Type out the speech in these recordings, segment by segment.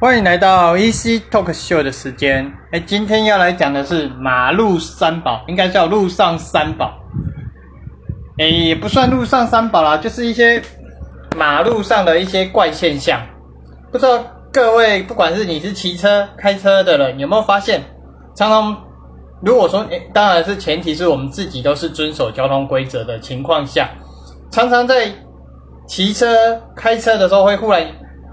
欢迎来到 EC Talk Show 的时间。今天要来讲的是马路三宝，应该叫路上三宝。也不算路上三宝啦，就是一些马路上的一些怪现象。不知道各位，不管是你是骑车、开车的人，有没有发现，常常如果说，当然是前提是我们自己都是遵守交通规则的情况下，常常在骑车、开车的时候会忽然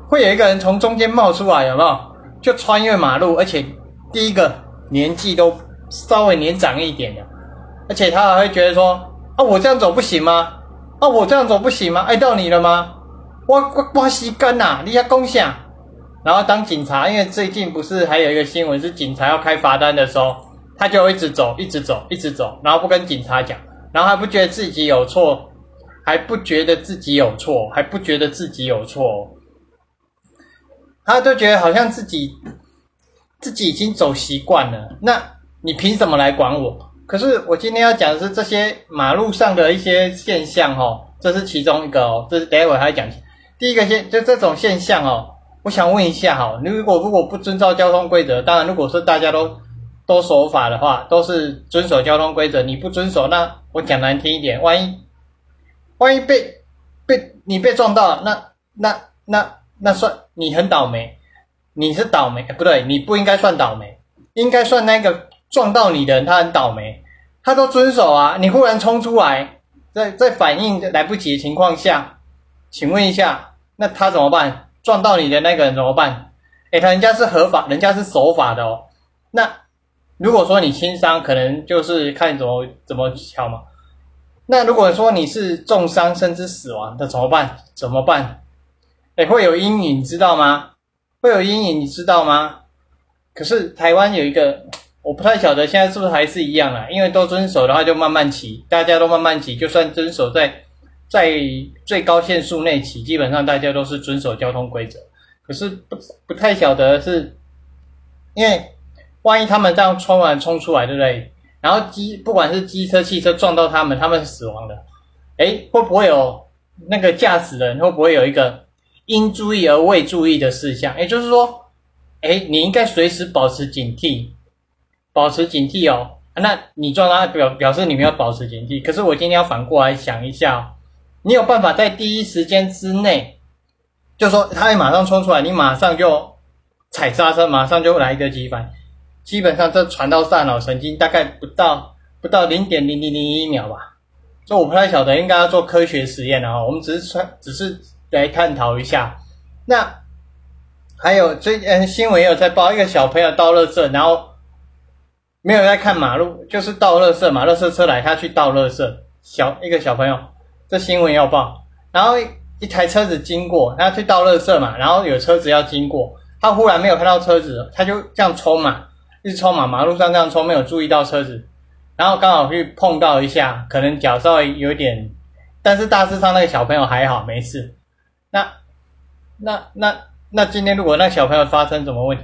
会有一个人从中间冒出来，有没有？就穿越马路，而且第一个年纪都稍微年长一点的，而且他还会觉得说：“啊，我这样走不行吗？啊，我这样走不行吗？碍到你了吗？我吸干呐，你要攻下。”然后当警察，因为最近不是还有一个新闻是警察要开罚单的时候，他就一直走，然后不跟警察讲，然后还不觉得自己有错，还不觉得自己有错。他就觉得好像自己已经走习惯了，那你凭什么来管我？可是我今天要讲的是这些马路上的一些现象哦，这是其中一个哦，这是待会还要讲。第一个就这种现象哦，我想问一下哈，如果不遵照交通规则，当然如果是大家都守法的话，都是遵守交通规则，你不遵守，那我讲难听一点，万一被撞到，那算你很倒霉，你是倒霉，不对，你不应该算倒霉，应该算那个撞到你的人他很倒霉，他都遵守啊，你忽然冲出来，在反应来不及的情况下，请问一下，那他怎么办？撞到你的那个人怎么办？人家是合法，人家是守法的哦。那如果说你轻伤，可能就是看怎么敲嘛。那如果说你是重伤甚至死亡，那怎么办？会有阴影，知道吗？会有阴影，你知道吗？可是台湾有一个，我不太晓得现在是不是还是一样啦，因为都遵守的话就慢慢骑，大家都慢慢骑，就算遵守在最高限速内骑，基本上大家都是遵守交通规则。可是不太晓得是，因为万一他们这样冲出来，对不对？然后不管是机车、汽车撞到他们是死亡的，会不会有那个驾驶人会不会有一个？因注意而未注意的事项，也就是说，你应该随时保持警惕哦。那你撞到表示你没有保持警惕。可是我今天要反过来想一下哦，你有办法在第一时间之内，就说他会马上冲出来，你马上就踩刹车，马上就来一个急反。基本上这传到大脑神经大概不到 0.0001 秒吧。所以我不太晓得，应该要做科学实验了哦，我们只是来探讨一下。那还有最新闻也有在报，一个小朋友倒垃圾，然后没有在看马路，就是倒垃圾嘛，垃圾车来他去倒垃圾，一个小朋友，这新闻也有报。然后一台车子经过，他去倒垃圾嘛，然后有车子要经过，他忽然没有看到车子，他就这样一直冲嘛，马路上这样冲，没有注意到车子，然后刚好去碰到一下，可能脚稍微有点，但是大致上那个小朋友还好没事。那今天如果那小朋友发生什么问题，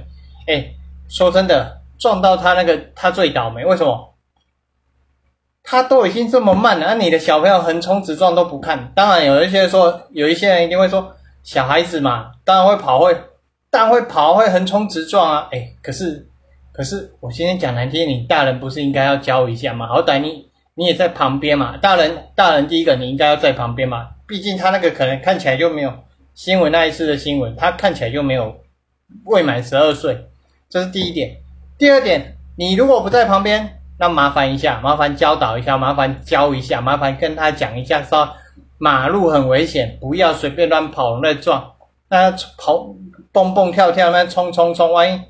说真的，撞到他那个他最倒霉，为什么？他都已经这么慢了，你的小朋友横冲直撞都不看。当然有一些人一定会说小孩子嘛，当然会跑会横冲直撞啊，可是我今天讲难听，你大人不是应该要教一下嘛？好歹你也在旁边嘛，大人第一个你应该要在旁边嘛，毕竟他那个可能看起来就没有新闻那一次的新闻，他看起来就没有未满12岁，这是第一点。第二点，你如果不在旁边，那麻烦教一下，麻烦跟他讲一下说马路很危险，不要随便乱跑乱撞，那跑蹦蹦跳跳那冲，万一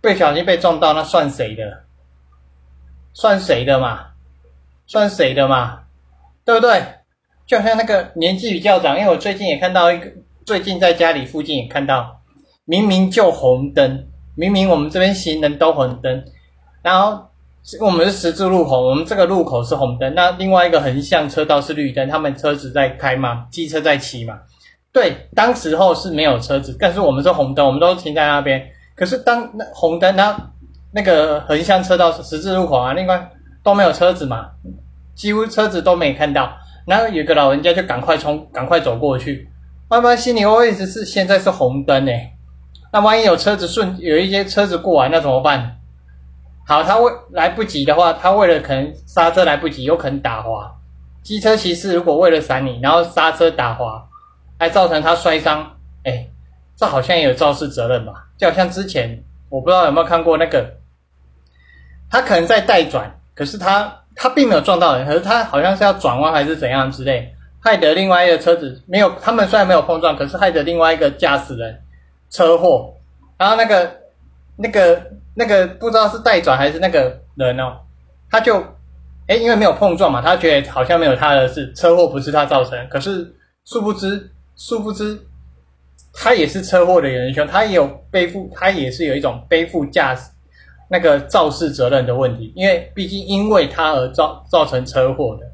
不小心被撞到，那算谁的嘛，对不对？就像那个年纪比较长，因为我最近也看到一个，最近在家里附近也看到，明明就红灯，明明我们这边行人都红灯，然后我们是十字路口，我们这个路口是红灯，那另外一个横向车道是绿灯，他们车子在开嘛，机车在骑嘛，对，当时候是没有车子，但是我们是红灯，我们都停在那边。可是当那红灯，那个横向车道十字路口啊，另外都没有车子嘛，几乎车子都没看到。然后有个老人家就赶快走过去，慢慢心里会一直是现在是红灯那万一有一些车子过来，那怎么办？好，他来不及的话，他为了可能刹车来不及，有可能打滑。机车骑士如果为了闪你，然后刹车打滑，还造成他摔伤，这好像也有肇事责任吧？就好像之前我不知道有没有看过那个，他可能在带转，可是他并没有撞到人，可是他好像是要转弯还是怎样之类，害得另外一个车子没有，他们虽然没有碰撞，可是害得另外一个驾驶人车祸。然后那个不知道是带转还是那个人哦，他就因为没有碰撞嘛，他觉得好像没有他的事，车祸不是他造成，可是殊不知他也是车祸的元凶，他也是有一种背负驾驶那个肇事责任的问题，因为毕竟因为他而造成车祸的。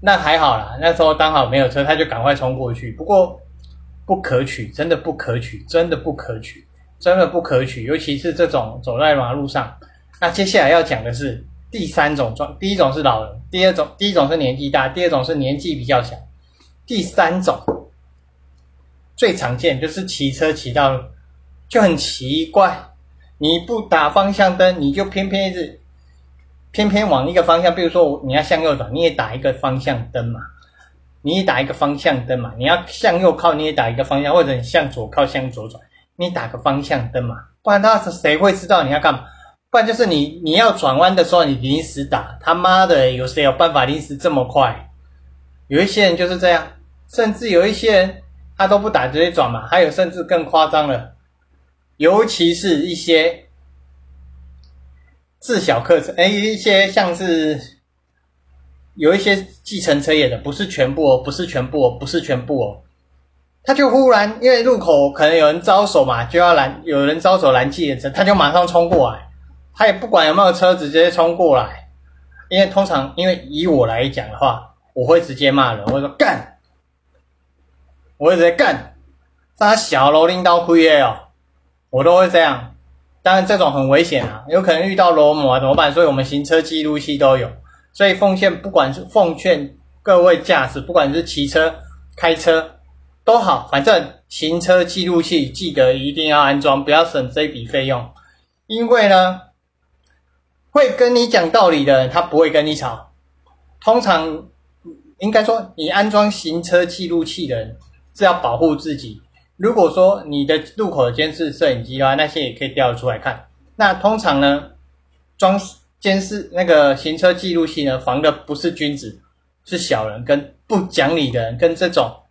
那还好啦，那时候刚好没有车，他就赶快冲过去。不过不可取，尤其是这种走在马路上。那接下来要讲的是第三种状，第一种是老人，第一种是年纪大，第二种是年纪比较小，第三种最常见就是骑车骑到就很奇怪。你不打方向灯，你就偏偏往一个方向，比如说你要向右转，你也打一个方向灯嘛，你要向右靠，你也打一个方向，或者你向左靠向左转，你打个方向灯嘛，不然他谁会知道你要干嘛？不然就是你要转弯的时候你临时打，他妈的有谁有办法临时这么快？有一些人就是这样，甚至有一些人他都不打直接转嘛，还有甚至更夸张了。尤其是一些自小客车，一些像是有一些计程车也的，不是全部哦，他就忽然因为路口可能有人招手嘛，有人招手拦计程车，他就马上冲过来，他也不管有没有车子直接冲过来，因为以我来讲的话，我会直接骂人，我会直接干，他小楼领导亏的哦。我都会这样，当然这种很危险啊，有可能遇到罗摩怎么办？所以我们行车记录器都有，所以奉劝各位驾驶，不管是骑车、开车都好，反正行车记录器记得一定要安装，不要省这笔费用。因为呢，会跟你讲道理的人，他不会跟你吵。通常应该说，你安装行车记录器的人是要保护自己。如果说你的路口的监视摄影机的话，那些也可以调出来看。那通常呢，装监视那个行车记录器呢，防的不是君子，是小人跟不讲理的人，跟这种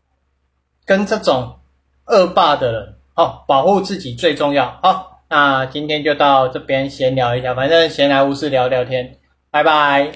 恶霸的人。保护自己最重要。那今天就到这边闲聊一下，反正闲来无事聊聊天，拜拜。